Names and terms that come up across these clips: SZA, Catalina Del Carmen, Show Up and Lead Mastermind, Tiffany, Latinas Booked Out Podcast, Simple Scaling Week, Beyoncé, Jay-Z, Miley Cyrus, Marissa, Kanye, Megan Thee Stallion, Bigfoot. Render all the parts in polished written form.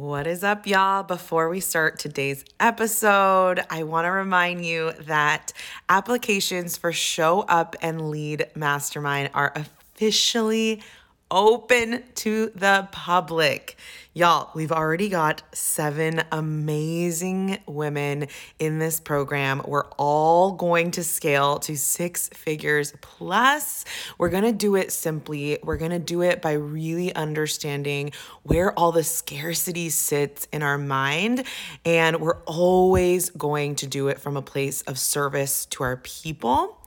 What is up, y'all? Before we start today's episode, I want to remind you that applications for Show Up and Lead Mastermind are officially open to the public. Y'all, we've already got 7 amazing women in this program. We're all going to scale to 6 figures plus. We're going to do it simply. We're going to do it by really understanding where all the scarcity sits in our mind. And we're always going to do it from a place of service to our people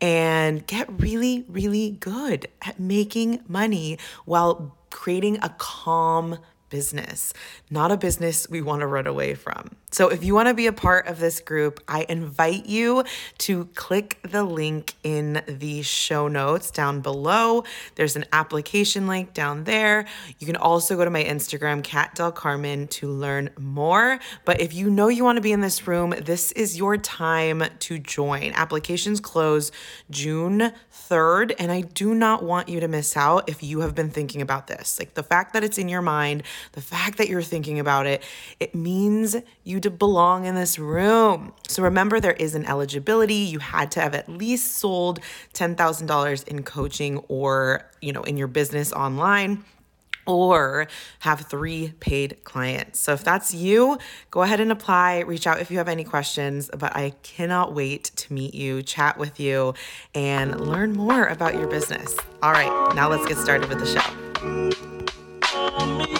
and get really, really good at making money while creating a calm business, not a business we want to run away from. So if you want to be a part of this group, I invite you to click the link in the show notes down below. There's an application link down there. You can also go to my Instagram, Cat Del Carmen, to learn more. But if you know you want to be in this room, this is your time to join. Applications close June 3rd, and I do not want you to miss out if you have been thinking about this. Like, the fact that it's in your mind, the fact that you're thinking about it, it means you to belong in this room. So remember, there is an eligibility. You had to have at least sold $10,000 in coaching or, in your business online, or have 3 paid clients. So if that's you, go ahead and apply. Reach out if you have any questions, but I cannot wait to meet you, chat with you, and learn more about your business. All right, now let's get started with the show.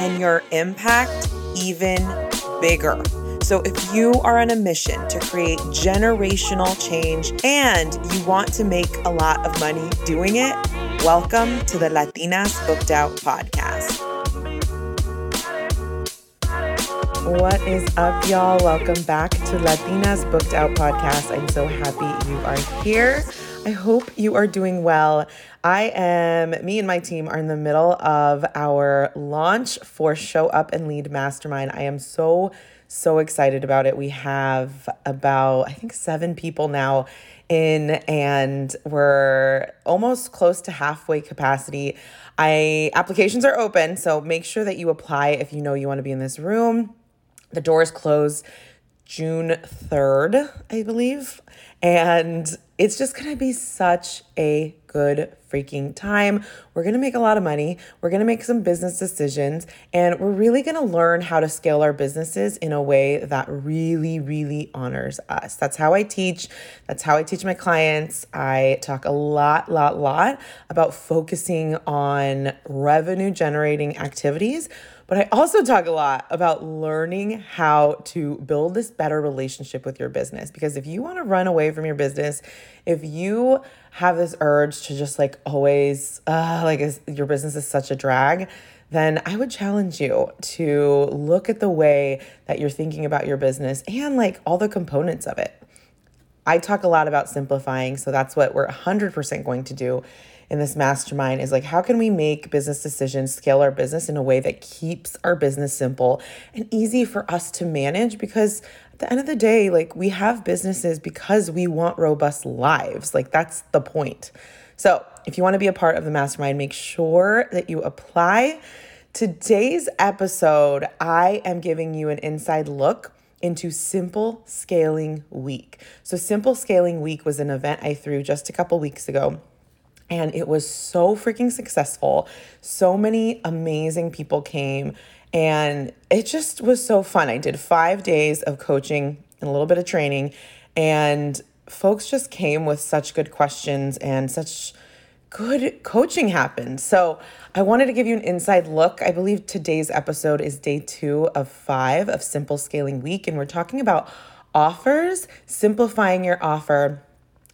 and your impact even bigger. So if you are on a mission to create generational change and you want to make a lot of money doing it, welcome to the Latinas Booked Out Podcast. What is up, y'all? Welcome back to Latinas Booked Out Podcast. I'm so happy you are here. I hope you are doing well. Me and my team are in the middle of our launch for Show Up and Lead Mastermind. I am so excited about it. We have about, 7 people now in, and we're almost close to halfway capacity. Applications are open, so make sure that you apply if you know you want to be in this room. The doors close June 3rd, I believe. And it's just going to be such a good freaking time. We're going to make a lot of money. We're going to make some business decisions, and we're really going to learn how to scale our businesses in a way that really, really honors us. That's how I teach. That's how I teach my clients. I talk a lot about focusing on revenue generating activities, but I also talk a lot about learning how to build this better relationship with your business. Because if you want to run away from your business, if you have this urge to just always, your business is such a drag, then I would challenge you to look at the way that you're thinking about your business and all the components of it. I talk a lot about simplifying. So that's what we're 100% going to do in this mastermind is how can we make business decisions, scale our business in a way that keeps our business simple and easy for us to manage? Because at the end of the day, we have businesses because we want robust lives. That's the point. So if you want to be a part of the mastermind, make sure that you apply. Today's episode, I am giving you an inside look into Simple Scaling Week. So Simple Scaling Week was an event I threw just a couple weeks ago, and it was so freaking successful. So many amazing people came, and it just was so fun. I did 5 days of coaching and a little bit of training, and folks just came with such good questions and such good coaching happened. So I wanted to give you an inside look. I believe today's episode is day 2 of 5 of Simple Scaling Week, and we're talking about offers, simplifying your offer,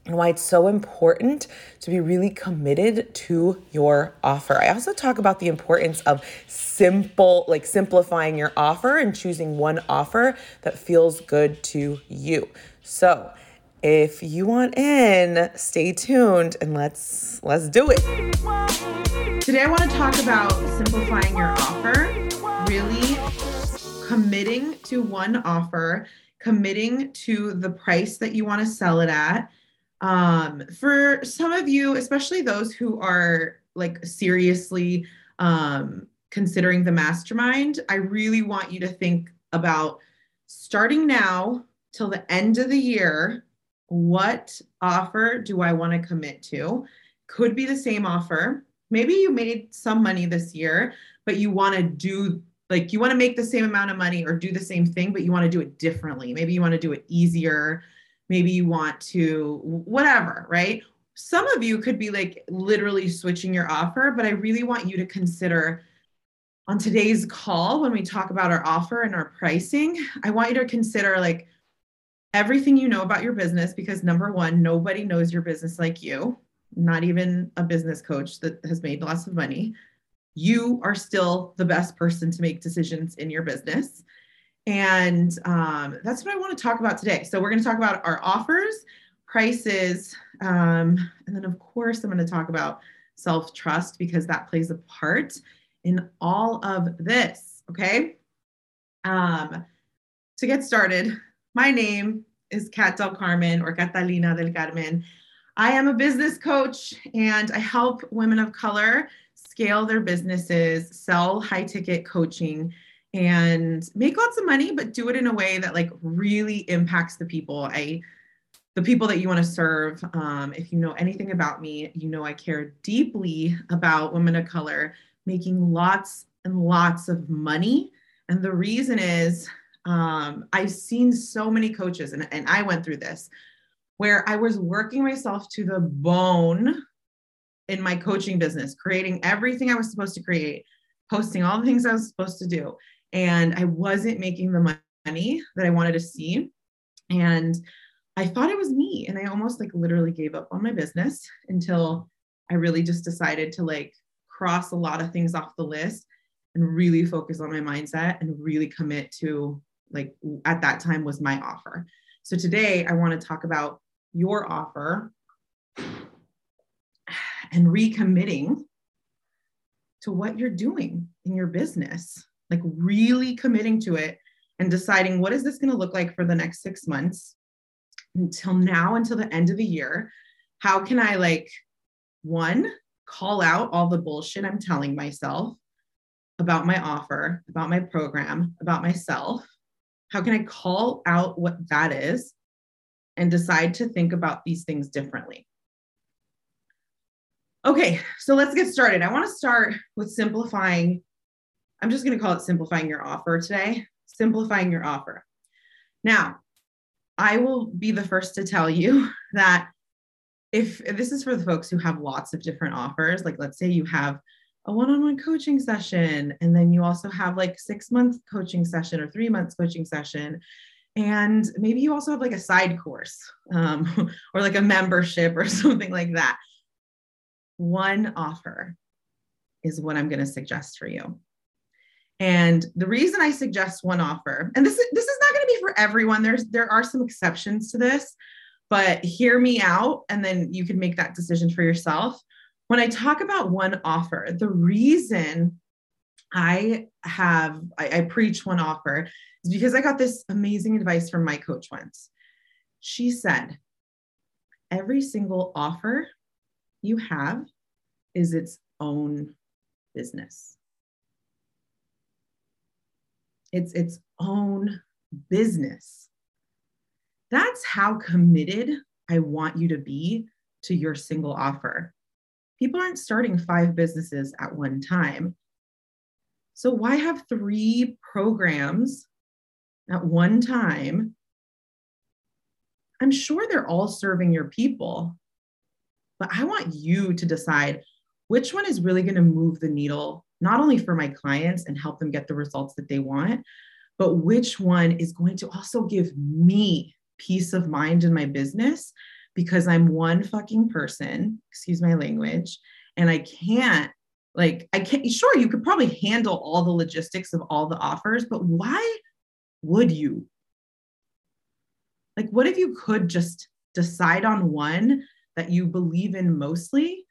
and why it's so important to be really committed to your offer. I also talk about the importance of simplifying your offer and choosing one offer that feels good to you. So if you want in, stay tuned and let's do it. Today I want to talk about simplifying your offer, really committing to one offer, committing to the price that you want to sell it at. For some of you, especially those who are like seriously considering the mastermind, I really want you to think about starting now till the end of the year. What offer do I want to commit to? Could be the same offer. Maybe you made some money this year, but you want to do like, you want to make the same amount of money or do the same thing, but you want to do it differently. Maybe you want to do it easier. Maybe you want to whatever, right? Some of you could be like literally switching your offer, but I really want you to consider on today's call, when we talk about our offer and our pricing, I want you to consider like everything you know about your business, because number one, nobody knows your business like you, not even a business coach that has made lots of money. You are still the best person to make decisions in your business. And that's what I want to talk about today. So we're going to talk about our offers, prices, and then of course, I'm going to talk about self-trust because that plays a part in all of this, okay? To get started, my name is Cat Del Carmen or Catalina Del Carmen. I am a business coach and I help women of color scale their businesses, sell high-ticket coaching, and make lots of money, but do it in a way that like really impacts the people. The people that you want to serve. If you know anything about me, you know I care deeply about women of color making lots and lots of money. And the reason is I've seen so many coaches, and I went through this, where I was working myself to the bone in my coaching business, creating everything I was supposed to create, posting all the things I was supposed to do. And I wasn't making the money that I wanted to see. And I thought it was me. And I almost like literally gave up on my business until I really just decided to like cross a lot of things off the list and really focus on my mindset and really commit to like, at that time was my offer. So today I want to talk about your offer and recommitting to what you're doing in your business, like really committing to it and deciding what is this going to look like for the next 6 months until the end of the year. How can I like, one, call out all the bullshit I'm telling myself about my offer, about my program, about myself? How can I call out what that is and decide to think about these things differently? Okay, so let's get started. I want to start with simplifying. I'm just going to call it simplifying your offer today. Simplifying your offer. Now, I will be the first to tell you that if this is for the folks who have lots of different offers, like let's say you have a one-on-one coaching session, and then you also have like 6-month coaching session or 3 months coaching session. And maybe you also have like a side course or like a membership or something like that. One offer is what I'm going to suggest for you. And the reason I suggest one offer, and this is not going to be for everyone. There are some exceptions to this, but hear me out and then you can make that decision for yourself. When I talk about one offer, the reason I preach one offer is because I got this amazing advice from my coach once. She said, every single offer you have is its own business. It's its own business. That's how committed I want you to be to your single offer. People aren't starting 5 businesses at one time. So why have 3 programs at one time? I'm sure they're all serving your people, but I want you to decide which one is really going to move the needle, not only for my clients and help them get the results that they want, but which one is going to also give me peace of mind in my business because I'm one fucking person, excuse my language, and I can't, like, I can't, sure, you could probably handle all the logistics of all the offers, but why would you? Like, what if you could just decide on one that you believe in mostly?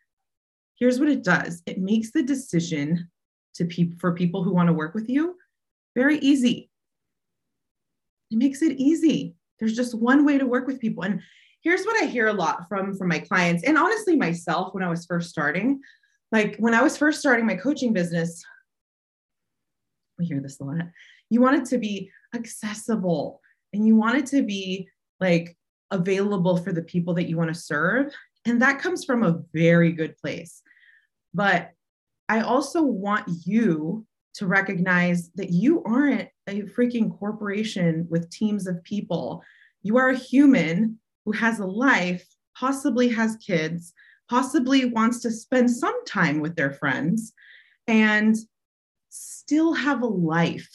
Here's what it does. It makes the decision for people who want to work with you very easy. It makes it easy. There's just one way to work with people. And here's what I hear a lot from my clients, and honestly myself when I was first starting. Like, when I was first starting my coaching business, we hear this a lot. You want it to be accessible, and you want it to be like available for the people that you want to serve. And that comes from a very good place. But I also want you to recognize that you aren't a freaking corporation with teams of people. You are a human who has a life, possibly has kids, possibly wants to spend some time with their friends, and still have a life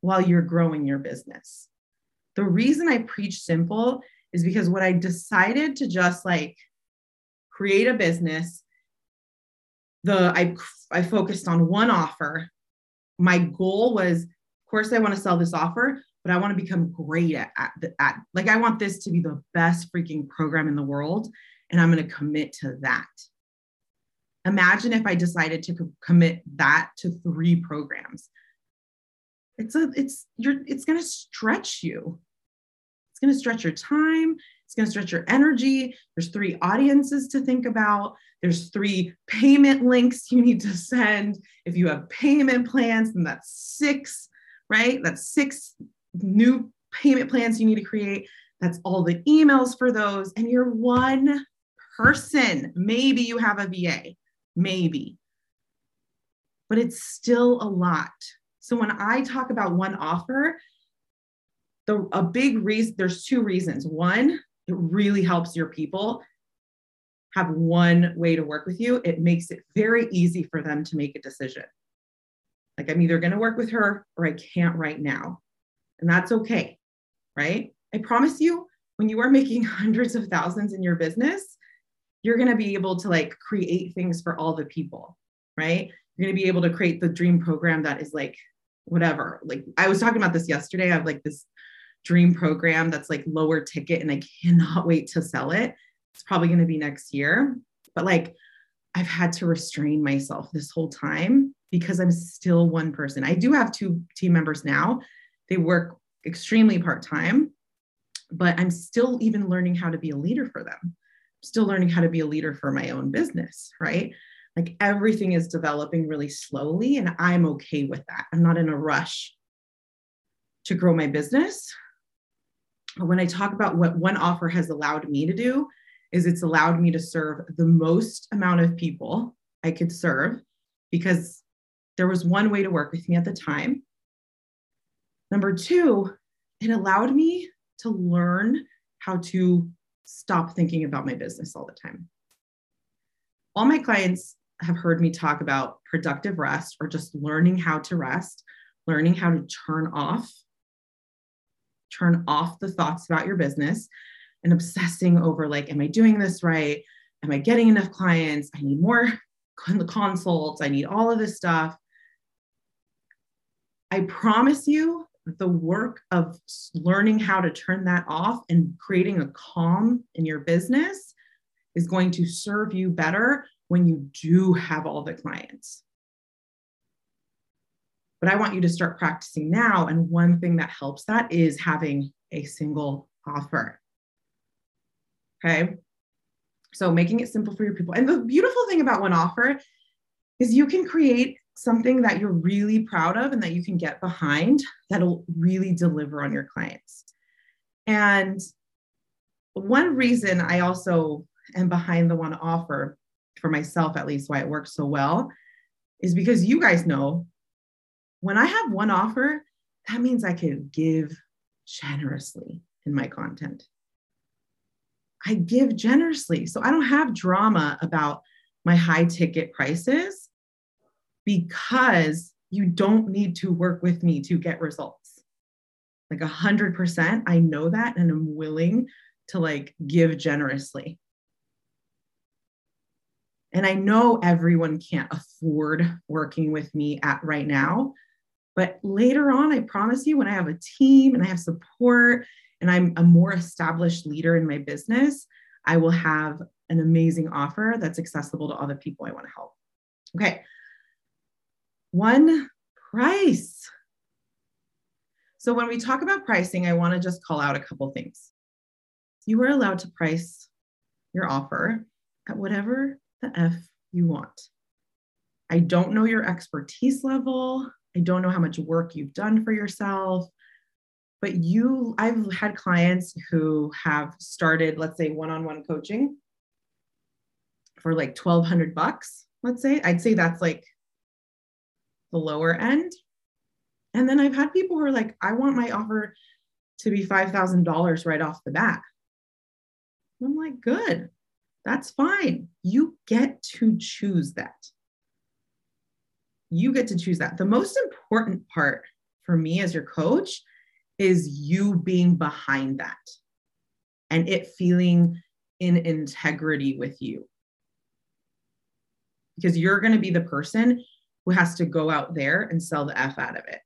while you're growing your business. The reason I preach simple is because when I decided to just like create a business, I focused on one offer. My goal was, of course, I want to sell this offer, but I want to become great at I want this to be the best freaking program in the world. And I'm going to commit to that. Imagine if I decided to commit that to 3 programs. It's going to stretch you. It's going to stretch your time. It's going to stretch your energy. There's 3 audiences to think about. There's 3 payment links you need to send. If you have payment plans, then that's 6, right? That's 6 new payment plans you need to create. That's all the emails for those. And you're one person. Maybe you have a VA, maybe, but it's still a lot. So when I talk about one offer, a big reason, there's 2 reasons. One, it really helps your people have one way to work with you. It makes it very easy for them to make a decision. Like, I'm either going to work with her or I can't right now. And that's okay, right? I promise you, when you are making hundreds of thousands in your business, you're going to be able to like create things for all the people, right? You're going to be able to create the dream program that is like whatever. Like, I was talking about this yesterday. I have like this dream program that's like lower ticket and I cannot wait to sell it. It's probably going to be next year, but like, I've had to restrain myself this whole time because I'm still one person. I do have 2 team members now. They work extremely part-time, but I'm still even learning how to be a leader for them. I'm still learning how to be a leader for my own business, right? Like, everything is developing really slowly and I'm okay with that. I'm not in a rush to grow my business. But when I talk about what one offer has allowed me to do, is it's allowed me to serve the most amount of people I could serve because there was one way to work with me at the time. Number 2, it allowed me to learn how to stop thinking about my business all the time. All my clients have heard me talk about productive rest, or just learning how to rest, learning how to turn off the thoughts about your business and obsessing over like, am I doing this right? Am I getting enough clients? I need more consults. I need all of this stuff. I promise you, the work of learning how to turn that off and creating a calm in your business is going to serve you better when you do have all the clients. But I want you to start practicing now. And one thing that helps that is having a single offer. Okay. So making it simple for your people. And the beautiful thing about one offer is you can create something that you're really proud of and that you can get behind that'll really deliver on your clients. And one reason I also am behind the one offer, for myself at least, why it works so well, is because you guys know when I have one offer, that means I can give generously in my content. I give generously. So I don't have drama about my high ticket prices, because you don't need to work with me to get results. Like 100%, I know that, and I'm willing to like give generously. And I know everyone can't afford working with me at right now, but later on, I promise you, when I have a team and I have support and I'm a more established leader in my business, I will have an amazing offer that's accessible to all the people I want to help. Okay. One, price. So when we talk about pricing, I want to just call out a couple things. You are allowed to price your offer at whatever the F you want. I don't know your expertise level. I don't know how much work you've done for yourself, but I've had clients who have started, let's say, one-on-one coaching for like $1,200, let's say. I'd say that's like the lower end. And then I've had people who are like, I want my offer to be $5,000 right off the bat. I'm like, good, that's fine. You get to choose that. You get to choose that. The most important part for me as your coach is you being behind that and it feeling in integrity with you. Because you're going to be the person who has to go out there and sell the F out of it.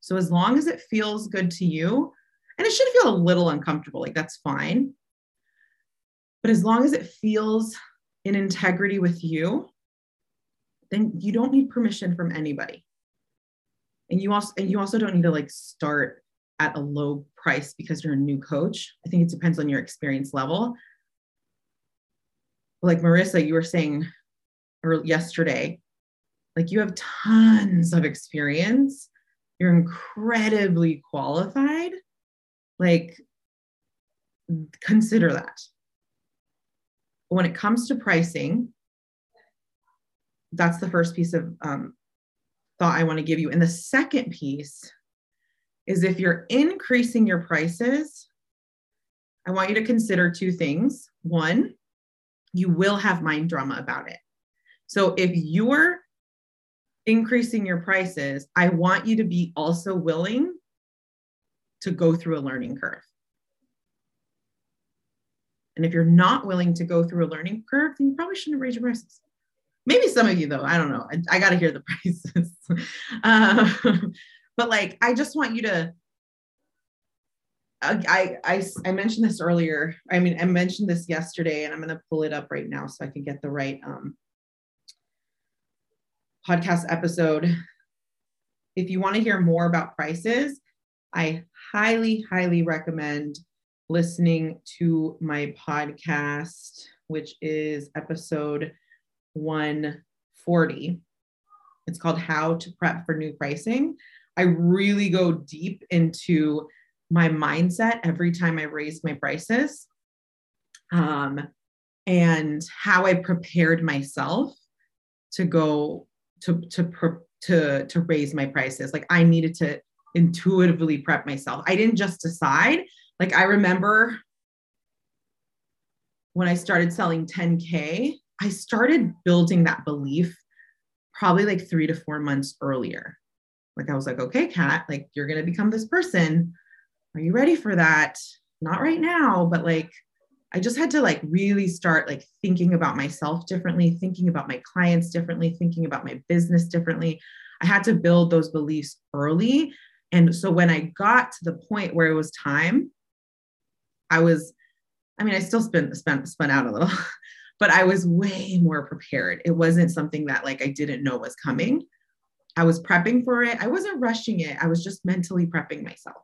So as long as it feels good to you, and it should feel a little uncomfortable, like that's fine. But as long as it feels in integrity with you, then you don't need permission from anybody. And you also don't need to like start at a low price because you're a new coach. I think it depends on your experience level. Like Marissa, you were saying yesterday, like you have tons of experience. You're incredibly qualified. Like, consider that. When it comes to pricing, that's the first piece of thought I want to give you. And the second piece is if you're increasing your prices, I want you to consider two things. One, you will have mind drama about it. So if you're increasing your prices, I want you to be also willing to go through a learning curve. And if you're not willing to go through a learning curve, then you probably shouldn't raise your prices. Maybe some of you though, I don't know. I got to hear the prices. But like, I just want you to, I mentioned this earlier. I mean, I mentioned this yesterday and I'm going to pull it up right now so I can get the right podcast episode. If you want to hear more about prices, I highly, highly recommend listening to my podcast, which is episode 140. It's called How to Prep for New Pricing. I really go deep into my mindset every time I raised my prices, and how I prepared myself to go to raise my prices. Like I needed to intuitively prep myself. I didn't just decide. Like I remember when I started selling 10K, I started building that belief probably like 3 to 4 months earlier. Like I was like, okay, Kat, like you're going to become this person. Are you ready for that? Not right now, but like, I just had to like really start like thinking about myself differently, thinking about my clients differently, thinking about my business differently. I had to build those beliefs early. And so when I got to the point where it was time, I still spun out a little, but I was way more prepared. It wasn't something that like I didn't know was coming. I was prepping for it. I wasn't rushing it. I was just mentally prepping myself.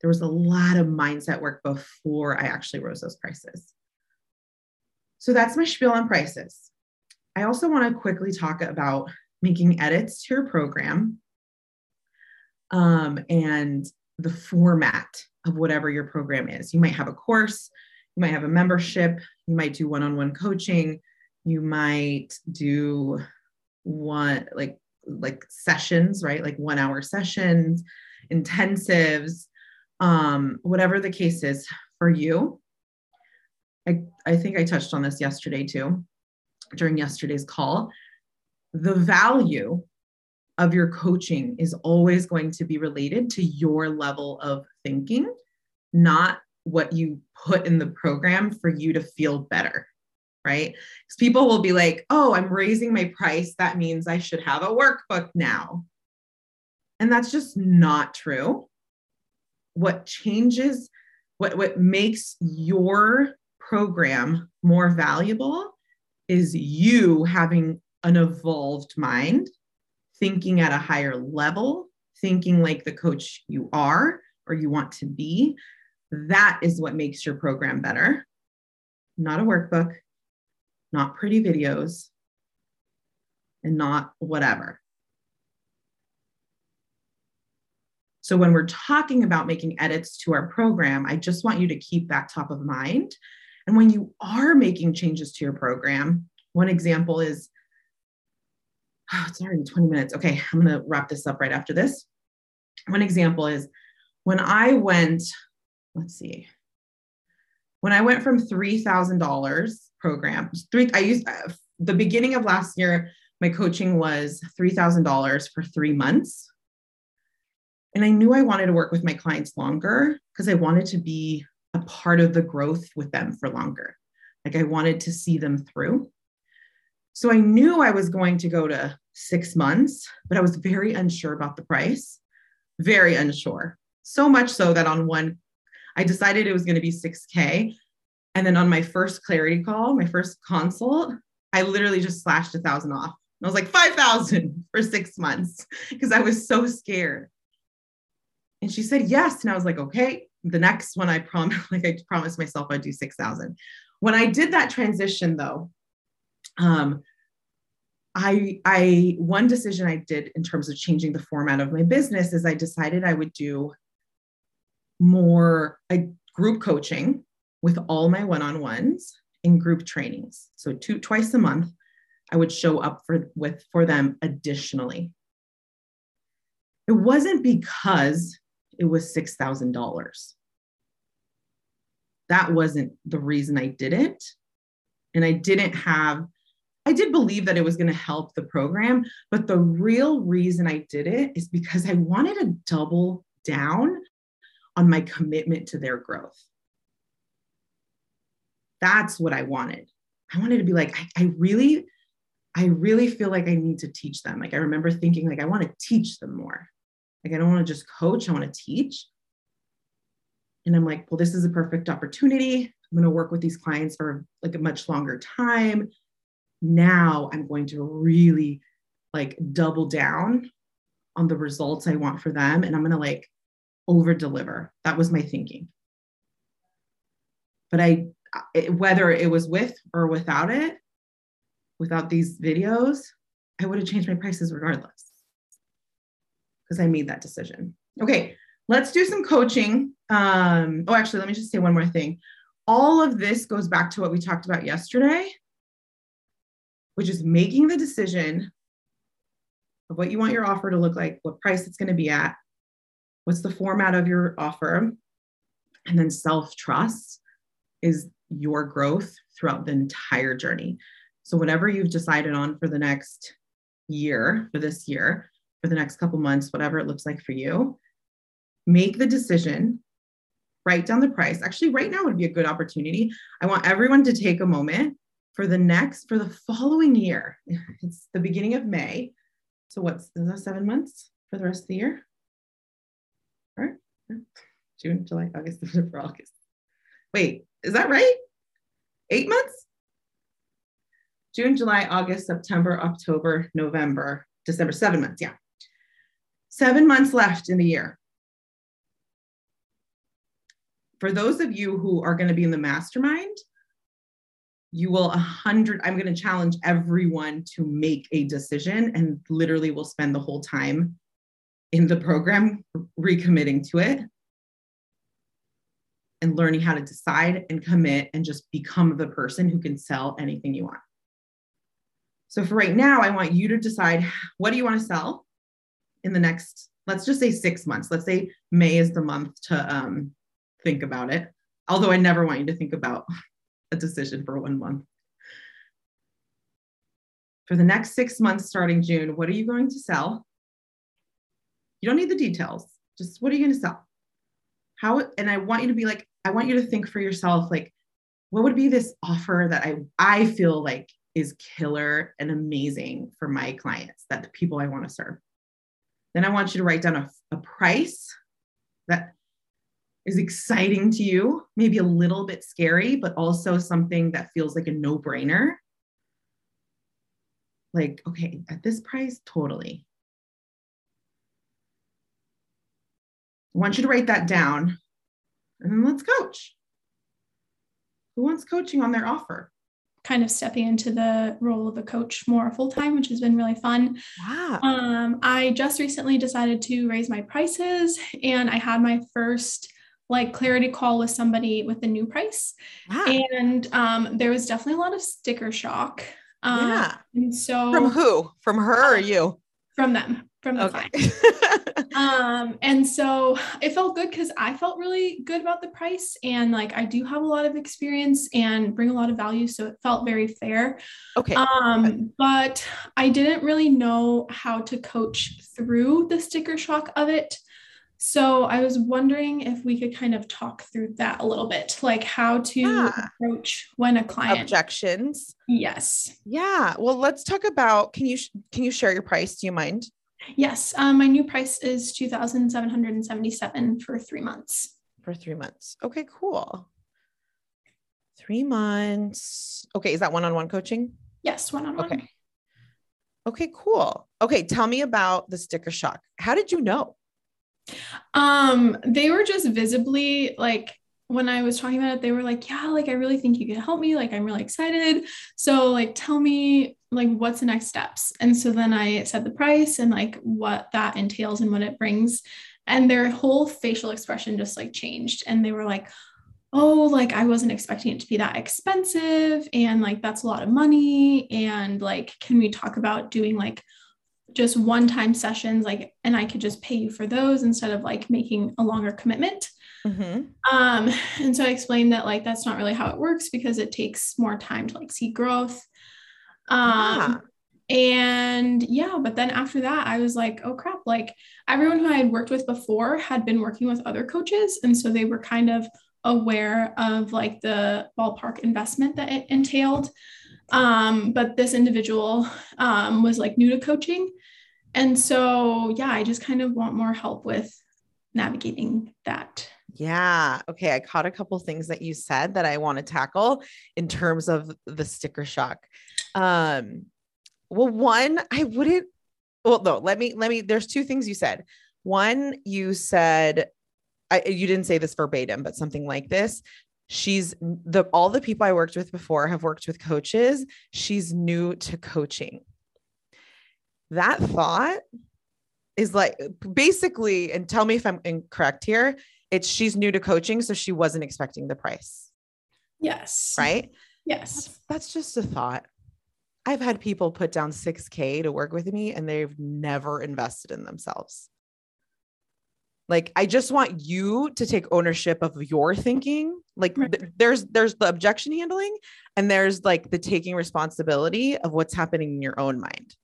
There was a lot of mindset work before I actually rose those prices. So that's my spiel on prices. I also want to quickly talk about making edits to your program and the format of whatever your program is. You might have a course, you might have a membership, you might do one-on-one coaching, you might do sessions, right? Like 1-hour sessions, intensives. Whatever the case is for you. I think I touched on this yesterday too, during yesterday's call. The value of your coaching is always going to be related to your level of thinking, not what you put in the program for you to feel better, right? Because people will be like, oh, I'm raising my price. That means I should have a workbook now. And that's just not true. What changes, what makes your program more valuable is you having an evolved mind, thinking at a higher level, thinking like the coach you are or you want to be. That is what makes your program better. Not a workbook, not pretty videos, and not whatever. So when we're talking about making edits to our program, I just want you to keep that top of mind. And when you are making changes to your program, one example is, oh, it's already 20 minutes. Okay, I'm going to wrap this up right after this. One example is when I went, let's see, when I went from $3,000 programs, the beginning of last year, my coaching was $3,000 for 3 months. And I knew I wanted to work with my clients longer because I wanted to be a part of the growth with them for longer. Like I wanted to see them through. So I knew I was going to go to 6 months, but I was very unsure about the price, very unsure. So much so that on one, I decided it was going to be $6,000. And then on my first clarity call, my first consult, I literally just slashed $1,000 off. And I was like, $5,000 for 6 months because I was so scared. And she said, yes. And I was like, okay, the next one I promised myself I'd do 6,000. When I did that transition though, one decision I did in terms of changing the format of my business is I decided I would do more group coaching with all my one-on-ones and group trainings. So twice a month, I would show up for them additionally. It wasn't because it was $6,000. That wasn't the reason I did it. And I did believe that it was going to help the program, but the real reason I did it is because I wanted to double down on my commitment to their growth. That's what I wanted. I wanted to be like, I really feel like I need to teach them. Like I remember thinking like, I want to teach them more. Like, I don't want to just coach. I want to teach. And I'm like, well, this is a perfect opportunity. I'm going to work with these clients for like a much longer time. Now I'm going to really like double down on the results I want for them. And I'm going to like over deliver. That was my thinking. But whether it was with or without these videos, I would have changed my prices regardless. Because I made that decision. Okay, let's do some coaching. Actually, let me just say one more thing. All of this goes back to what we talked about yesterday, which is making the decision of what you want your offer to look like, what price it's going to be at, what's the format of your offer, and then self-trust is your growth throughout the entire journey. So whatever you've decided on for the next year, for this year, for the next couple months, whatever it looks like for you, make the decision, write down the price. Actually, right now would be a good opportunity. I want everyone to take a moment for the following year. It's the beginning of May. So what's 7 months for the rest of the year? All right. June, July, August, September, August. Wait, is that right? 8 months? June, July, August, September, October, November, December, 7 months. Yeah. 7 months left in the year. For those of you who are going to be in the mastermind, I'm going to challenge everyone to make a decision, and literally will spend the whole time in the program recommitting to it and learning how to decide and commit and just become the person who can sell anything you want. So for right now, I want you to decide, what do you want to sell in the next, let's just say 6 months. Let's say May is the month to think about it. Although I never want you to think about a decision for 1 month. For the next 6 months, starting June, what are you going to sell? You don't need the details. Just what are you going to sell? And I want you to be like, I want you to think for yourself, like, what would be this offer that I feel like is killer and amazing for my clients, that the people I want to serve. Then I want you to write down a price that is exciting to you, maybe a little bit scary, but also something that feels like a no-brainer. Like, okay, at this price, totally. I want you to write that down and then let's coach. Who wants coaching on their offer? Kind of stepping into the role of a coach more full-time, which has been really fun. Wow. I just recently decided to raise my prices and I had my first clarity call with somebody with a new price. Wow. And there was definitely a lot of sticker shock. Yeah. And so from who? From her or you? From them. From the client. And so it felt good because I felt really good about the price, and I do have a lot of experience and bring a lot of value. So it felt very fair. Okay. But I didn't really know how to coach through the sticker shock of it. So I was wondering if we could kind of talk through that a little bit, how to approach when a client objections. Yes. Yeah. Well, let's talk about, can you share your price? Do you mind? Yes. My new price is $2,777 for 3 months. For 3 months. Okay, cool. 3 months. Okay. Is that one-on-one coaching? Yes. One-on-one. Okay. Okay, cool. Okay. Tell me about the sticker shock. How did you know? They were just visibly when I was talking about it, they were I really think you can help me. I'm really excited. So tell me what's the next steps. And so then I said the price and what that entails and what it brings, and their whole facial expression just changed. And they were oh, I wasn't expecting it to be that expensive. And that's a lot of money. And can we talk about doing just one-time sessions, and I could just pay you for those instead of making a longer commitment. Mm-hmm. And so I explained that that's not really how it works because it takes more time to see growth. But then after that, I was oh crap, everyone who I had worked with before had been working with other coaches. And so they were kind of aware of the ballpark investment that it entailed. But this individual, was new to coaching. And so, yeah, I just kind of want more help with navigating that. Yeah. Okay. I caught a couple things that you said that I want to tackle in terms of the sticker shock. Well, one, there's two things you said. One, you said, you didn't say this verbatim, but something like this. All the people I worked with before have worked with coaches. She's new to coaching. That thought is basically, and tell me if I'm incorrect here, it's she's new to coaching. So she wasn't expecting the price. Yes. Right. Yes. That's just a thought. I've had people put down $6,000 to work with me and they've never invested in themselves. I just want you to take ownership of your thinking. There's the objection handling and there's the taking responsibility of what's happening in your own mind.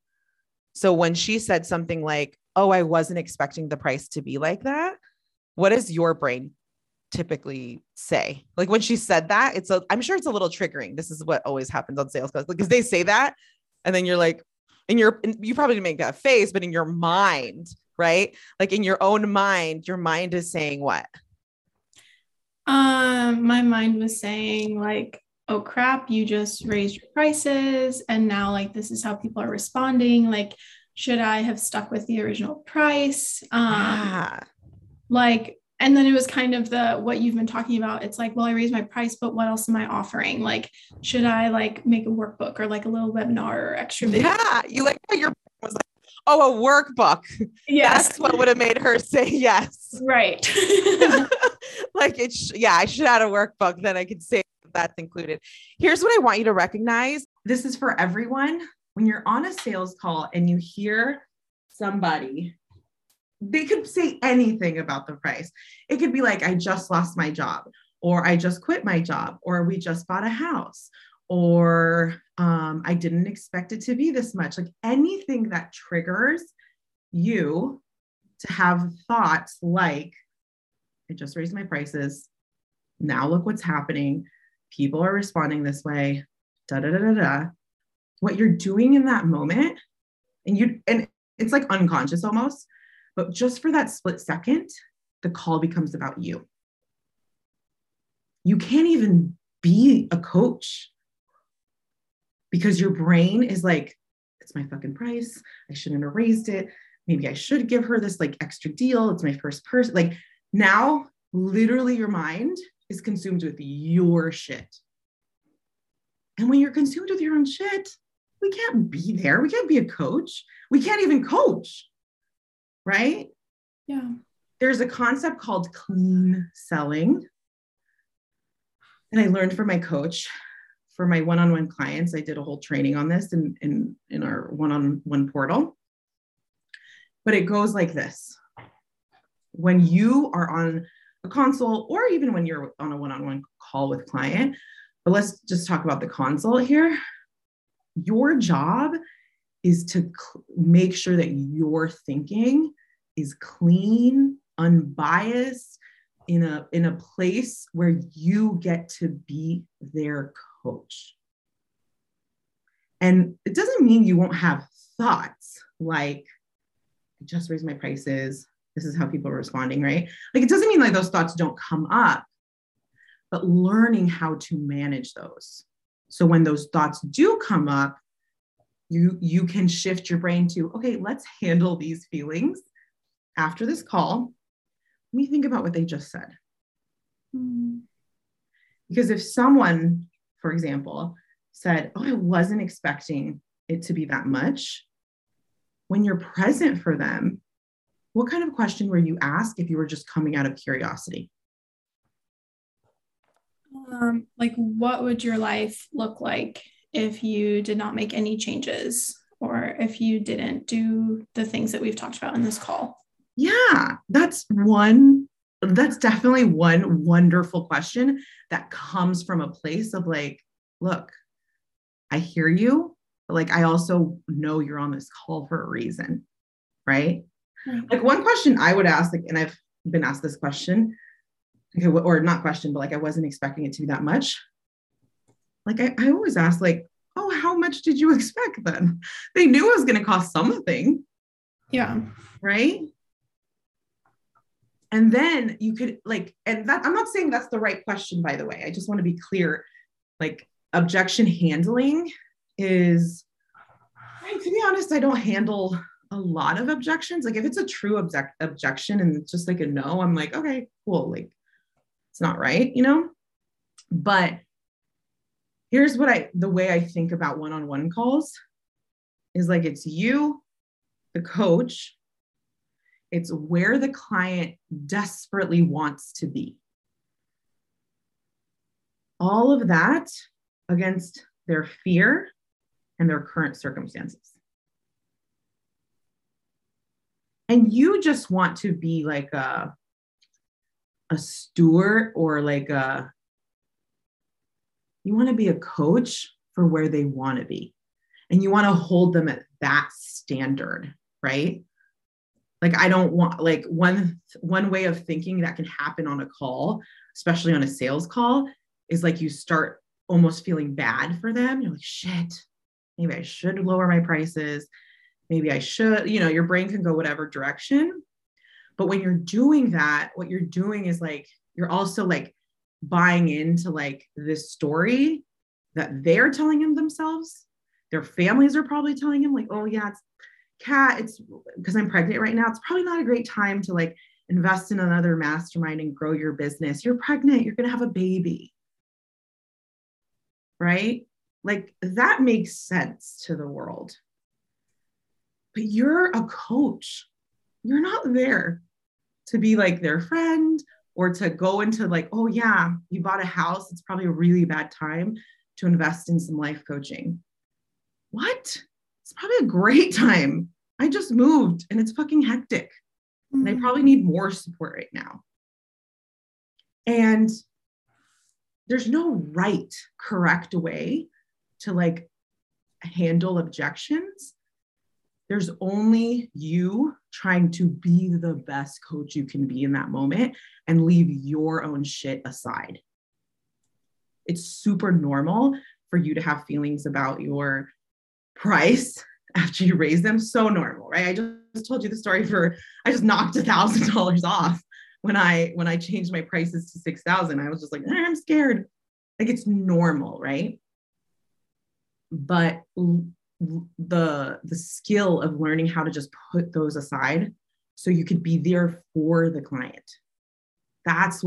So when she said something oh, I wasn't expecting the price to be like that. What does your brain typically say? When she said that, I'm sure it's a little triggering. This is what always happens on sales calls because they say that. And then you're you probably didn't make that face, but in your mind, right? In your own mind, your mind is saying what? My mind was saying oh crap, you just raised your prices. And now this is how people are responding. Should I have stuck with the original price? And then it was kind of what you've been talking about. It's well, I raised my price, but what else am I offering? Should I make a workbook or a little webinar or extra video? Yeah. You your was oh, a workbook. Yes. That's what would have made her say yes. Right. I should add a workbook. Then I could say that's included. Here's what I want you to recognize. This is for everyone. When you're on a sales call and you hear somebody, they could say anything about the price. It could be I just lost my job, or I just quit my job, or we just bought a house, or I didn't expect it to be this much. Anything that triggers you to have thoughts I just raised my prices. Now look what's happening. People are responding this way. Da, da, da, da, da. What you're doing in that moment, and it's like unconscious almost, but just for that split second, the call becomes about you. You can't even be a coach because your brain is like, it's my fucking price. I shouldn't have raised it. Maybe I should give her this like extra deal. It's my first person. Like now, literally your mind is consumed with your shit. And when you're consumed with your own shit, we can't be there. We can't be a coach. We can't even coach, right? Yeah. There's a concept called clean selling. And I learned from my coach, for my one-on-one clients. I did a whole training on this in our one-on-one portal. But it goes like this. When you are on a consult, or even when you're on a one-on-one call with client, but let's just talk about the consult here. Your job is to make sure that your thinking is clean, unbiased, in a place where you get to be their coach. And it doesn't mean you won't have thoughts like, I just raised my prices. This is how people are responding, right? Like, it doesn't mean like those thoughts don't come up, but learning how to manage those. So when those thoughts do come up, you can shift your brain to, okay, let's handle these feelings after this call. Let me think about what they just said. Because if someone, for example, said, oh, I wasn't expecting it to be that much. When you're present for them, what kind of question were you asked if you were just coming out of curiosity? Like, what would your life look like if you did not make any changes, or if you didn't do the things that we've talked about in this call? Yeah, that's definitely one wonderful question that comes from a place of like, look, I hear you, but like, I also know you're on this call for a reason, right? Mm-hmm. Like one question I would ask, like, and I've been asked this question, okay, or not question, but like, I wasn't expecting it to be that much. Like I always ask like, oh, how much did you expect then? They knew it was going to cost something. Yeah. Right. And then you could like, and that, I'm not saying that's the right question, by the way, I just want to be clear, like objection handling is, to be honest, I don't handle a lot of objections. Like if it's a true objection and it's just like a no, I'm like, okay, cool. Like it's not right, you know, but here's what the way I think about one-on-one calls is like, it's you, the coach, it's where the client desperately wants to be. All of that against their fear and their current circumstances. And you just want to be like a steward, or like you want to be a coach for where they want to be. And you want to hold them at that standard, right? Like, I don't want, like one way of thinking that can happen on a call, especially on a sales call, is like, you start almost feeling bad for them. You're like, shit, maybe I should lower my prices. Maybe I should, you know, your brain can go whatever direction. But when you're doing that, what you're doing is like, you're also like buying into like this story that they're telling them themselves. Their families are probably telling him like, oh yeah, it's because I'm pregnant right now. It's probably not a great time to like invest in another mastermind and grow your business. You're pregnant, you're going to have a baby, right? Like that makes sense to the world, but you're a coach. You're not there to be like their friend or to go into like, oh yeah, you bought a house. It's probably a really bad time to invest in some life coaching. What? It's probably a great time. I just moved and it's fucking hectic. And I probably need more support right now. And there's no right, correct way to like handle objections. There's only you trying to be the best coach you can be in that moment and leave your own shit aside It's super normal for you to have feelings about your price after you raise them. So normal, right? I just told you the story I just knocked $1,000 off when I changed my prices to 6,000. I was just like, I'm scared. Like, it's normal, right? But the skill of learning how to just put those aside so you could be there for the client. That's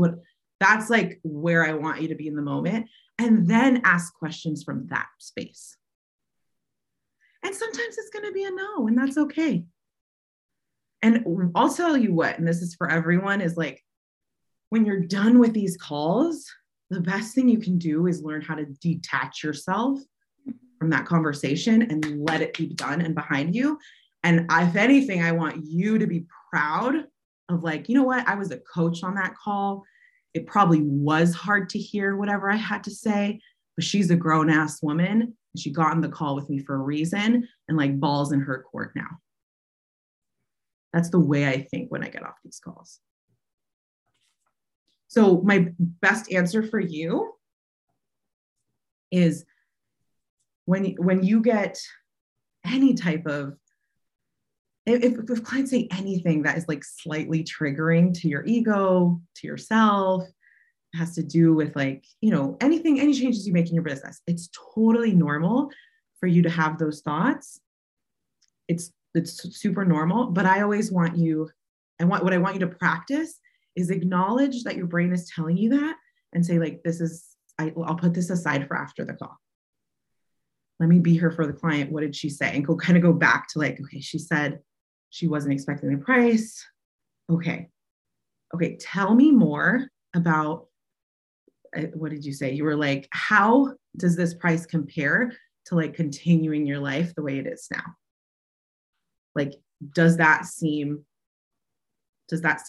like where I want you to be in the moment. And then ask questions from that space. And sometimes it's going to be a no, and that's okay. And I'll tell you what, and this is for everyone, is like, when you're done with these calls, the best thing you can do is learn how to detach yourself from that conversation and let it be done and behind you. And if anything, I want you to be proud of, like, you know what? I was a coach on that call. It probably was hard to hear whatever I had to say, but she's a grown ass woman and she got on the call with me for a reason, and like, ball's in her court now. That's the way I think when I get off these calls. So my best answer for you is when you get any type of, if clients say anything that is like slightly triggering to your ego, to yourself, it has to do with like, you know, anything, any changes you make in your business, it's totally normal for you to have those thoughts. It's super normal, but what I want you to practice is acknowledge that your brain is telling you that and say like, I'll put this aside for after the call. Let me be here for the client. What did she say? And go back to like, okay, she said she wasn't expecting the price. Okay. Tell me more about, what did you say? You were like, how does this price compare to like continuing your life the way it is now? Like, does that seem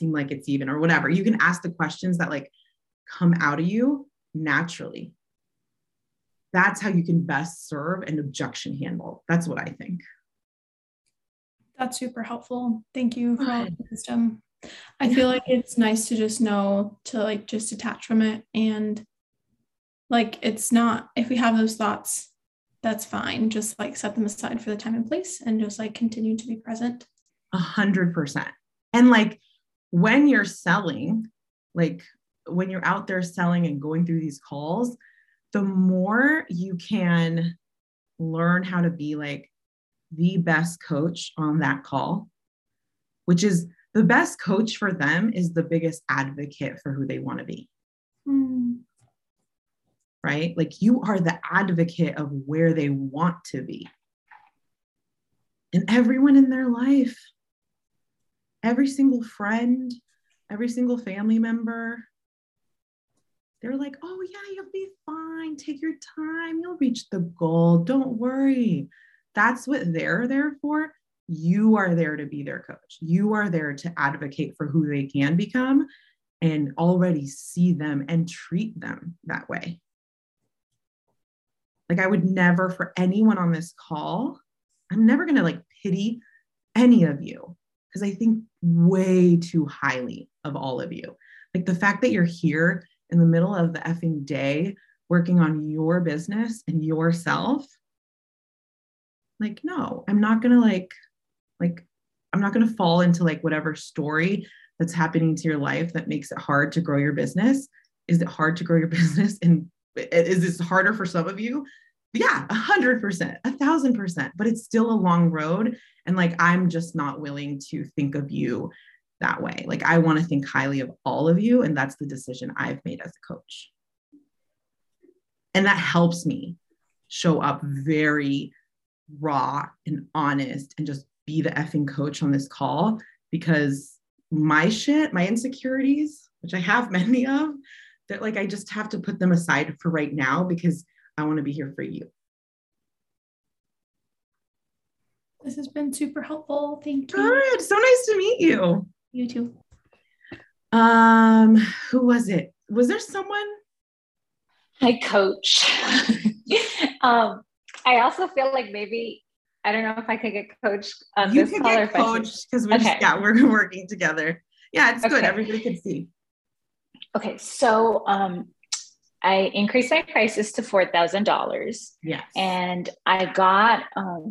like it's even, or whatever? You can ask the questions that like come out of you naturally. That's how you can best serve an objection handle. That's what I think. That's super helpful. Thank you for all the wisdom. I feel like it's nice to just know to like just detach from it, and like, it's not, if we have those thoughts, that's fine. Just like set them aside for the time and place and just like continue to be present. 100%. And like, when you're selling, like when you're out there selling and going through these calls, the more you can learn how to be like the best coach on that call, which is the best coach for them is the biggest advocate for who they want to be. Mm. Right? Like, you are the advocate of where they want to be. And everyone in their life, every single friend, every single family member, they're like, oh yeah, you'll be fine. Take your time. You'll reach the goal. Don't worry. That's what they're there for. You are there to be their coach. You are there to advocate for who they can become and already see them and treat them that way. Like, I would never, for anyone on this call, I'm never going to like pity any of you, because I think way too highly of all of you. Like, the fact that you're here in the middle of the effing day, working on your business and yourself. Like, no, I'm not going to like, I'm not going to fall into like whatever story that's happening to your life that makes it hard to grow your business. Is it hard to grow your business? And is this harder for some of you? Yeah, 100%, 1,000%, but it's still a long road. And like, I'm just not willing to think of you that way. Like, I want to think highly of all of you. And that's the decision I've made as a coach. And that helps me show up very raw and honest and just be the effing coach on this call, because my shit, my insecurities, which I have many of, that like, I just have to put them aside for right now, because I want to be here for you. This has been super helpful. Thank you. Good. So nice to meet you. You too. Who was it? Was there someone? Hi, Coach. I also feel like maybe, I don't know if I could get coached on this call. You could get coached because we're working together. Yeah, it's good. Everybody can see. Okay, so I increased my prices to $4,000. Yes. And I got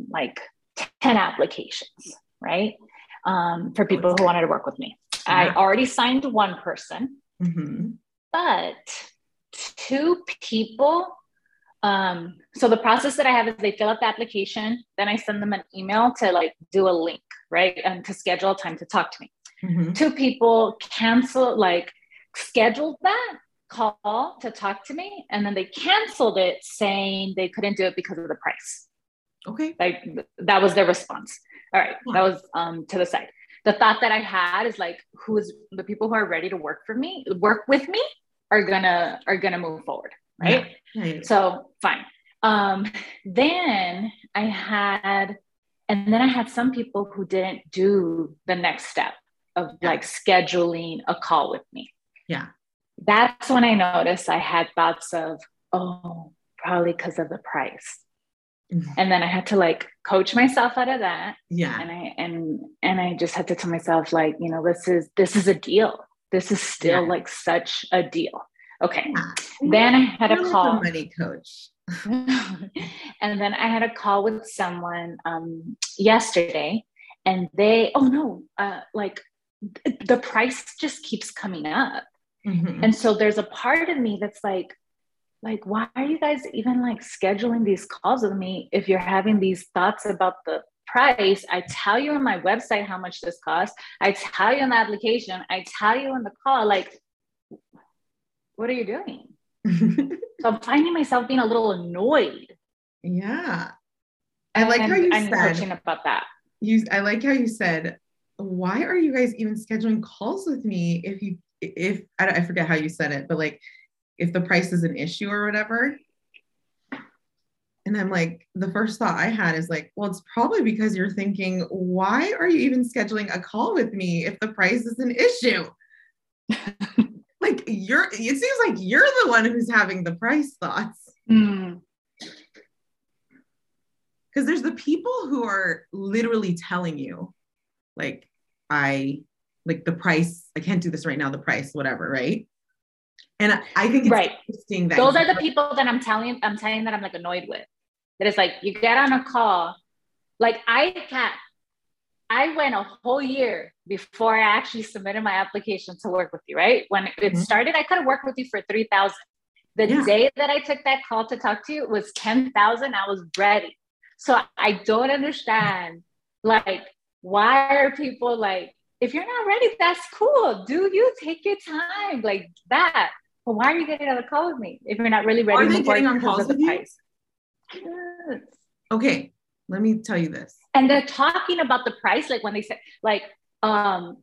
like 10 applications, right? For people who wanted to work with me. Yeah. I already signed one person, mm-hmm. but two people. So the process that I have is they fill out the application, then I send them an email to like do a link, right? And to schedule a time to talk to me. Mm-hmm. Two people canceled, like scheduled that call to talk to me. And then they canceled it saying they couldn't do it because of the price. Okay. Like that was their response. All right. Yeah. That was to the side. The thought that I had is like, who's the people who are ready to work with me are gonna move forward. Right. Yeah. Yeah. So fine. Then I had some people who didn't do the next step of like scheduling a call with me. Yeah. That's when I noticed I had thoughts of, oh, probably because of the price. Mm-hmm. And then I had to like coach myself out of that. Yeah. And I just had to tell myself like, you know, this is a deal. This is still like such a deal. Okay. Yeah. Then I had a call. Money coach. And then I had a call with someone yesterday, and they, like the price just keeps coming up. Mm-hmm. And so there's a part of me that's like, why are you guys even like scheduling these calls with me? If you're having these thoughts about the price, I tell you on my website how much this costs. I tell you on the application, I tell you on the call, like, what are you doing? So I'm finding myself being a little annoyed. Yeah. I like how you said, why are you guys even scheduling calls with me? If I forget how you said it, but like, if the price is an issue or whatever. And I'm like, the first thought I had is like, well, it's probably because you're thinking, why are you even scheduling a call with me if the price is an issue? Like it seems like you're the one who's having the price thoughts. Mm. Cause there's the people who are literally telling you like, the price, I can't do this right now, the price, whatever. Right. And I think it's interesting that those are the people that I'm telling that I'm like annoyed with. That it's like, you get on a call. Like I went a whole year before I actually submitted my application to work with you. Right. When it started, I could have worked with you for 3,000. The day that I took that call to talk to you was 10,000. I was ready. So I don't understand. Like, why are people like, if you're not ready, that's cool. Do you take your time like that? But why are you getting on a call with me if you're not really ready? Are they getting on calls with you? Yes. Okay, let me tell you this. And they're talking about the price, like when they say, like, I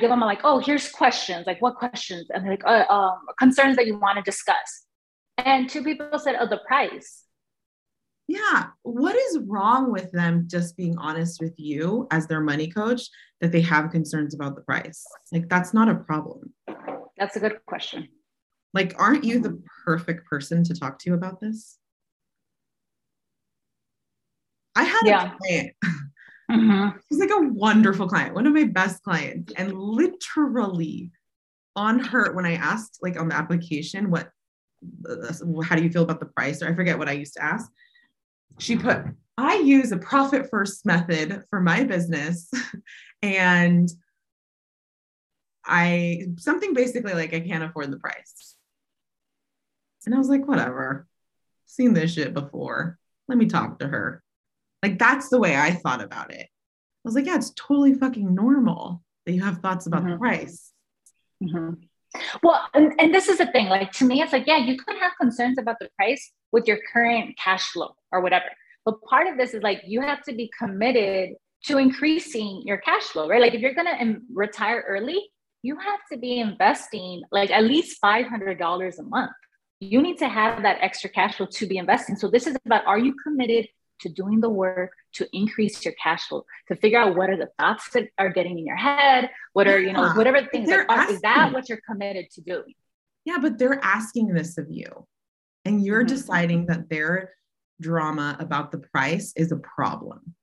give them like, oh, here's questions, like what questions? And they're like, concerns that you want to discuss. And two people said, oh, the price. Yeah. What is wrong with them just being honest with you as their money coach that they have concerns about the price? Like, that's not a problem. That's a good question. Like, aren't you the perfect person to talk to about this? I had a client. Mm-hmm. She's like a wonderful client, one of my best clients. And literally on her, when I asked like on the application, how do you feel about the price? Or I forget what I used to ask. She put, I use a profit first method for my business. And something basically like, I can't afford the price. And I was like, whatever, seen this shit before. Let me talk to her. Like, that's the way I thought about it. I was like, yeah, it's totally fucking normal that you have thoughts about the price. Mm-hmm. Well, and this is the thing, like, to me, it's like, yeah, you could have concerns about the price with your current cash flow or whatever. But part of this is like, you have to be committed to increasing your cash flow, right? Like if you're going to retire early, you have to be investing like at least $500 a month. You need to have that extra cash flow to be investing. So this is about, are you committed to doing the work to increase your cash flow, to figure out what are the thoughts that are getting in your head? What are, you know, whatever things that are, is that what you're committed to doing? Yeah. But they're asking this of you and you're deciding that their drama about the price is a problem.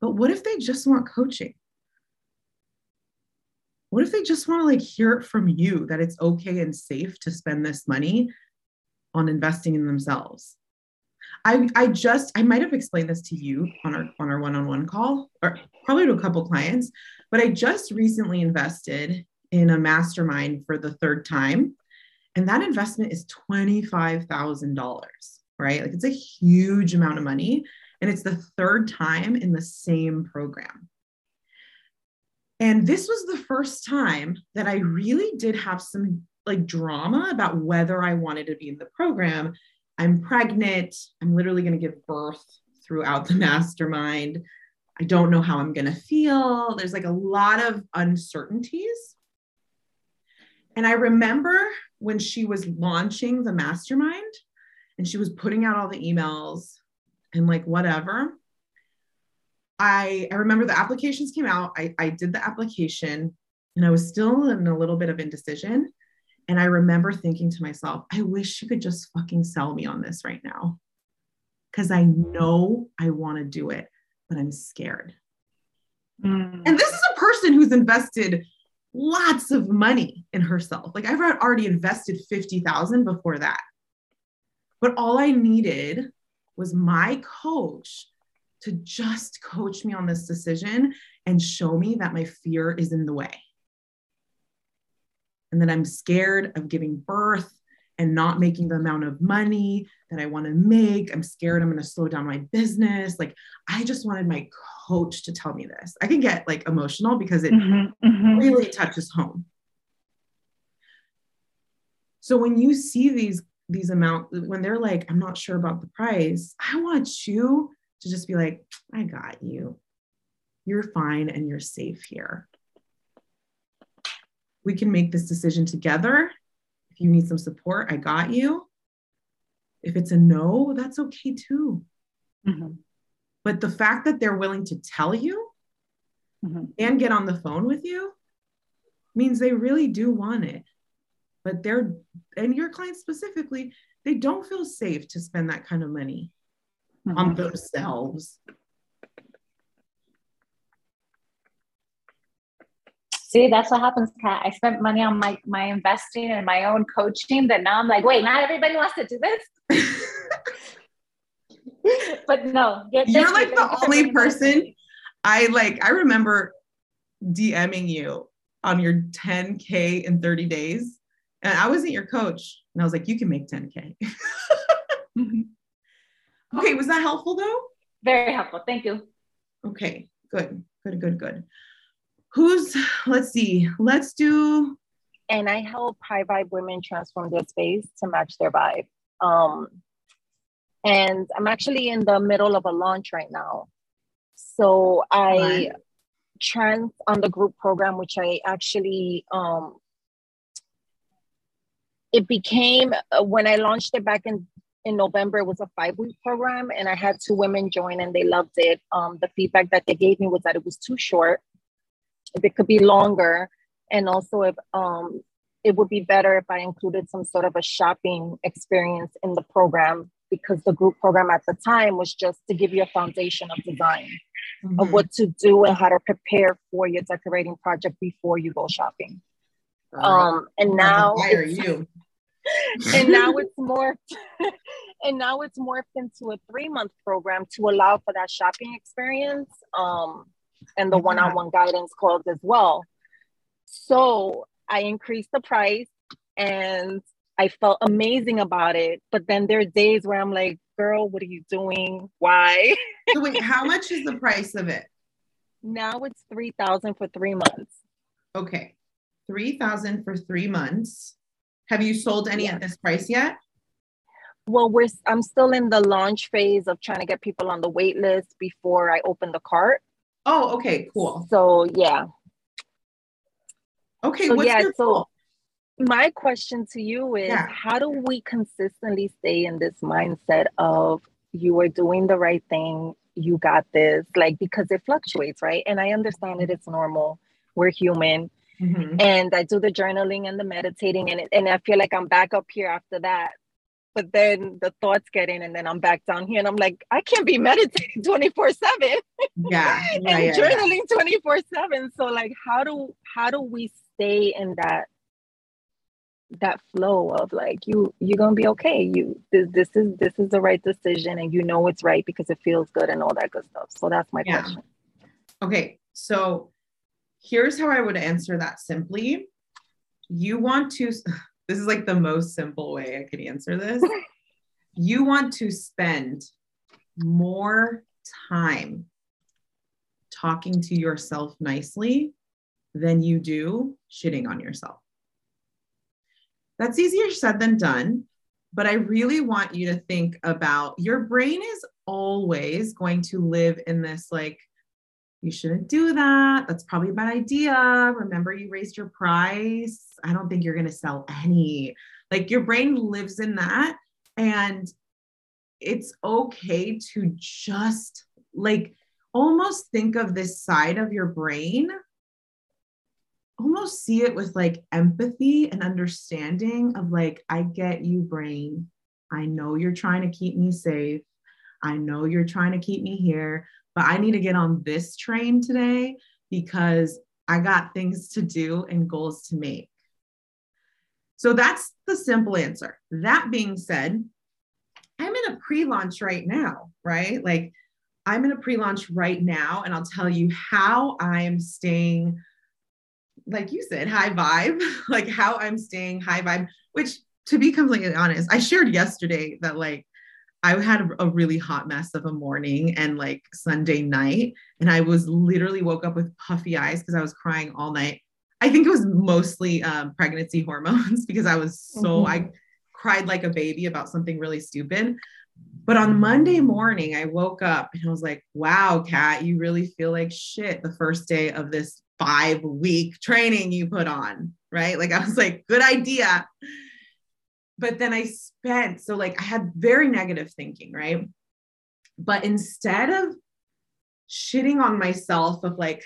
But what if they just want coaching? What if they just want to like hear it from you that it's okay and safe to spend this money on investing in themselves. I might have explained this to you on our one-on-one call, or probably to a couple clients, but I just recently invested in a mastermind for the third time. And that investment is $25,000, right? Like, it's a huge amount of money. And it's the third time in the same program. And this was the first time that I really did have some like drama about whether I wanted to be in the program. I'm pregnant. I'm literally going to give birth throughout the mastermind. I don't know how I'm going to feel. There's like a lot of uncertainties. And I remember when she was launching the mastermind and she was putting out all the emails and like whatever. I remember the applications came out. I did the application and I was still in a little bit of indecision. And I remember thinking to myself, I wish you could just fucking sell me on this right now. Cause I know I want to do it, but I'm scared. Mm. And this is a person who's invested lots of money in herself. Like, I've already invested $50,000 before that, but all I needed was my coach to just coach me on this decision and show me that my fear is in the way. And that I'm scared of giving birth and not making the amount of money that I want to make. I'm scared I'm going to slow down my business. Like, I just wanted my coach to tell me this. I can get like emotional because it really touches home. So when you see these amounts, when they're like, I'm not sure about the price, I want you to just be like, I got you. You're fine. And you're safe here. We can make this decision together. If you need some support, I got you. If it's a no, that's okay too. Mm-hmm. But the fact that they're willing to tell you and get on the phone with you means they really do want it. But and your clients specifically, they don't feel safe to spend that kind of money on themselves. See, that's what happens, Kat. I spent money on my investing and my own coaching that now I'm like, wait, not everybody wants to do this. But no. You're like the only person I remember DMing you on your 10K in 30 days. And I wasn't your coach. And I was like, you can make 10K. Okay. Was that helpful though? Very helpful. Thank you. Okay. Good. Let's do. And I help high vibe women transform their space to match their vibe. And I'm actually in the middle of a launch right now. So I trans on the group program, which I actually, it became, when I launched it back in November, it was a 5-week program and I had 2 women join and they loved it. The feedback that they gave me was that it was too short. If it could be longer, and also if it would be better if I included some sort of a shopping experience in the program, because the group program at the time was just to give you a foundation of design of what to do and how to prepare for your decorating project before you go shopping. And now it's morphed into a 3-month program to allow for that shopping experience. And the one-on-one guidance calls as well. So I increased the price and I felt amazing about it. But then there are days where I'm like, girl, what are you doing? Why? So wait, how much is the price of it? Now it's $3,000 for 3 months. Okay. $3,000 for 3 months. Have you sold any at this price yet? Well, I'm still in the launch phase of trying to get people on the wait list before I open the cart. Oh, okay, cool. So, yeah. Okay, so, so my question to you is, how do we consistently stay in this mindset of you are doing the right thing, you got this, like, because it fluctuates, right? And I understand that it's normal. We're human. Mm-hmm. And I do the journaling and the meditating and I feel like I'm back up here after that. But then the thoughts get in and then I'm back down here and I'm like, I can't be meditating 24/7 and journaling 24/7. So like, how do we stay in that that flow of like, you're going to be okay. This is the right decision, and you know it's right because it feels good and all that good stuff. So that's my question. Okay. So here's how I would answer that simply. You want to, this is like the most simple way I could answer this. You want to spend more time talking to yourself nicely than you do shitting on yourself. That's easier said than done, but I really want you to think about, your brain is always going to live in this, like, you shouldn't do that. That's probably a bad idea. Remember, you raised your price. I don't think you're going to sell any. Like, your brain lives in that. And it's okay to just like almost think of this side of your brain, almost see it with like empathy and understanding of like, I get you, brain. I know you're trying to keep me safe. I know you're trying to keep me here, but I need to get on this train today because I got things to do and goals to make. So that's the simple answer. That being said, I'm in a pre-launch right now, right? Like, I'm in a pre-launch right now, and I'll tell you how I'm staying, like you said, high vibe, like how I'm staying high vibe, which, to be completely honest, I shared yesterday that like I had a really hot mess of a morning and like Sunday night, and I was literally woke up with puffy eyes because I was crying all night. I think it was mostly pregnancy hormones because I was so, I cried like a baby about something really stupid. But on Monday morning, I woke up and I was like, wow, Kat, you really feel like shit the first day of this 5-week training you put on, right? Like, I was like, good idea. But then I spent, so like I had very negative thinking, right? But instead of shitting on myself of like,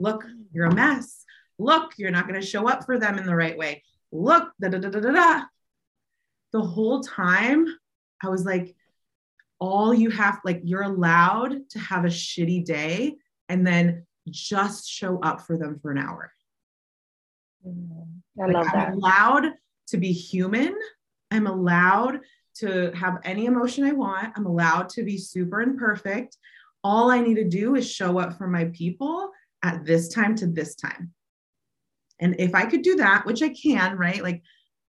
look, you're a mess. Look, you're not going to show up for them in the right way. Look, da, da, da, da, da, da. The whole time I was like, all you have, like, you're allowed to have a shitty day and then just show up for them for an hour. I love that. I'm allowed to be human. I'm allowed to have any emotion I want. I'm allowed to be super imperfect. All I need to do is show up for my people at this time to this time. And if I could do that, which I can, right? Like,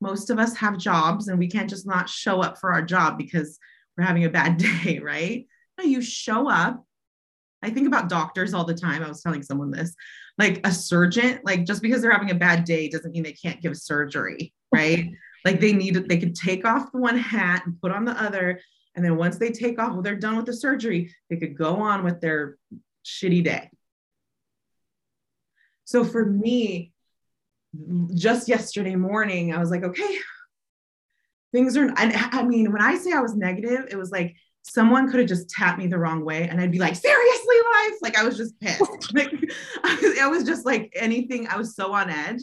most of us have jobs and we can't just not show up for our job because we're having a bad day, right? No, you show up. I think about doctors all the time. I was telling someone this, like a surgeon, like just because they're having a bad day doesn't mean they can't give surgery, right? Like, they could take off the one hat and put on the other. And then once they take off, well, they're done with the surgery, they could go on with their shitty day. So for me, just yesterday morning, I was like, okay, things are, and I mean, when I say I was negative, it was like someone could have just tapped me the wrong way. And I'd be like, seriously, life? Like, I was just pissed. Like, I was just like anything. I was so on edge.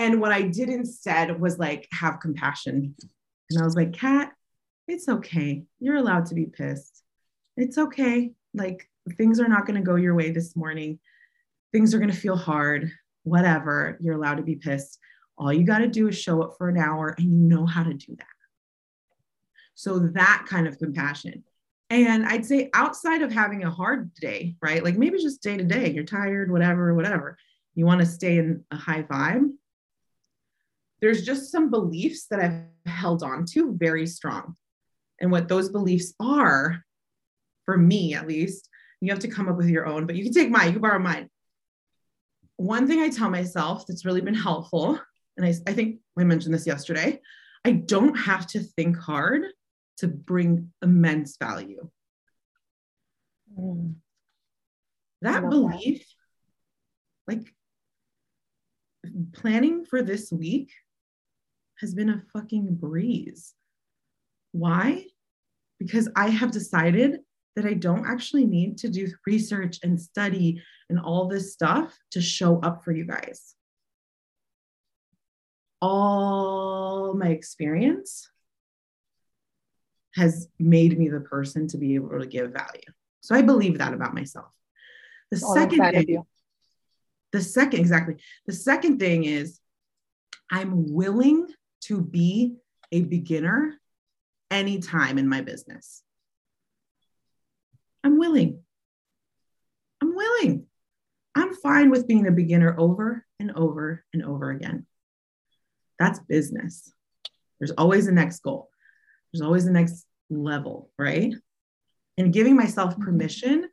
And what I did instead was like, have compassion. And I was like, Kat, it's okay. You're allowed to be pissed. It's okay. Like, things are not going to go your way this morning. Things are going to feel hard. Whatever, you're allowed to be pissed. All you got to do is show up for an hour, and you know how to do that. So that kind of compassion. And I'd say outside of having a hard day, right? Like, maybe just day to day, you're tired, whatever. You want to stay in a high vibe. There's just some beliefs that I've held on to very strong. And what those beliefs are, for me at least, you have to come up with your own, but you can take mine, you can borrow mine. One thing I tell myself that's really been helpful, and I think I mentioned this yesterday, I don't have to think hard to bring immense value. That belief, like, planning for this week has been a fucking breeze. Why? Because I have decided that I don't actually need to do research and study and all this stuff to show up for you guys. All my experience has made me the person to be able to give value. So I believe that about myself. The second thing is I'm willing to be a beginner anytime in my business. I'm willing. I'm fine with being a beginner over and over and over again. That's business. There's always the next goal. There's always the next level, right? And giving myself permission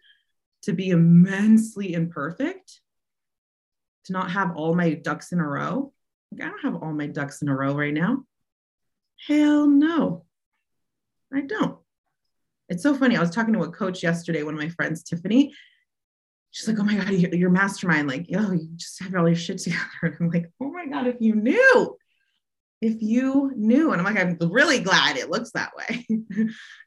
to be immensely imperfect, to not have all my ducks in a row. Like, I don't have all my ducks in a row right now. Hell no, I don't. It's so funny. I was talking to a coach yesterday, one of my friends, Tiffany. She's like, oh my God, your mastermind, like, yo, you just have all your shit together. And I'm like, oh my God, if you knew. And I'm like, I'm really glad it looks that way.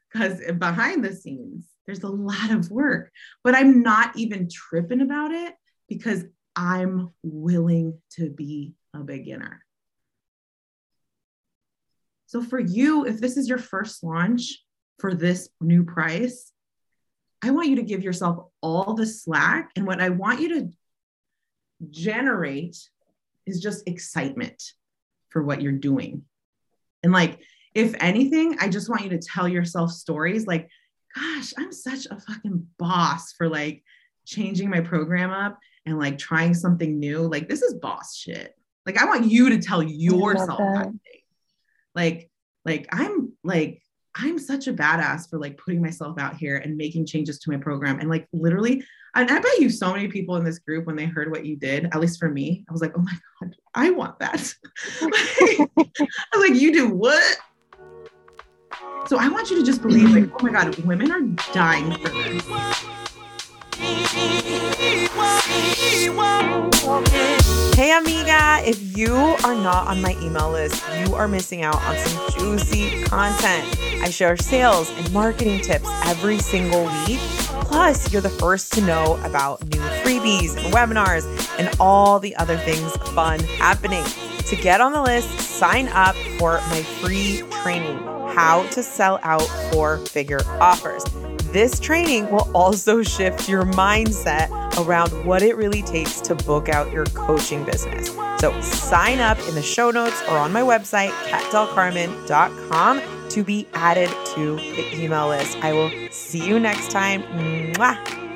Because behind the scenes, there's a lot of work, but I'm not even tripping about it because I'm willing to be a beginner. So for you, if this is your first launch for this new price, I want you to give yourself all the slack. And what I want you to generate is just excitement for what you're doing. And like, if anything, I just want you to tell yourself stories like, gosh, I'm such a fucking boss for like changing my program up and like trying something new. Like, this is boss shit. Like, I want you to tell yourself that thing. I'm such a badass for like putting myself out here and making changes to my program. And like, literally, and I bet you so many people in this group, when they heard what you did, at least for me, I was like, oh my God, I want that. I was like, you do what? So I want you to just believe like, oh my God, women are dying for this. Hey amiga, if you are not on my email list, you are missing out on some juicy content. I share sales and marketing tips every single week. Plus, you're the first to know about new freebies and webinars and all the other things fun happening. To get on the list, sign up for my free training, How to Sell Out Four-Figure Offers. This training will also shift your mindset around what it really takes to book out your coaching business. So sign up in the show notes or on my website, catdelcarmen.com, to be added to the email list. I will see you next time. Mwah.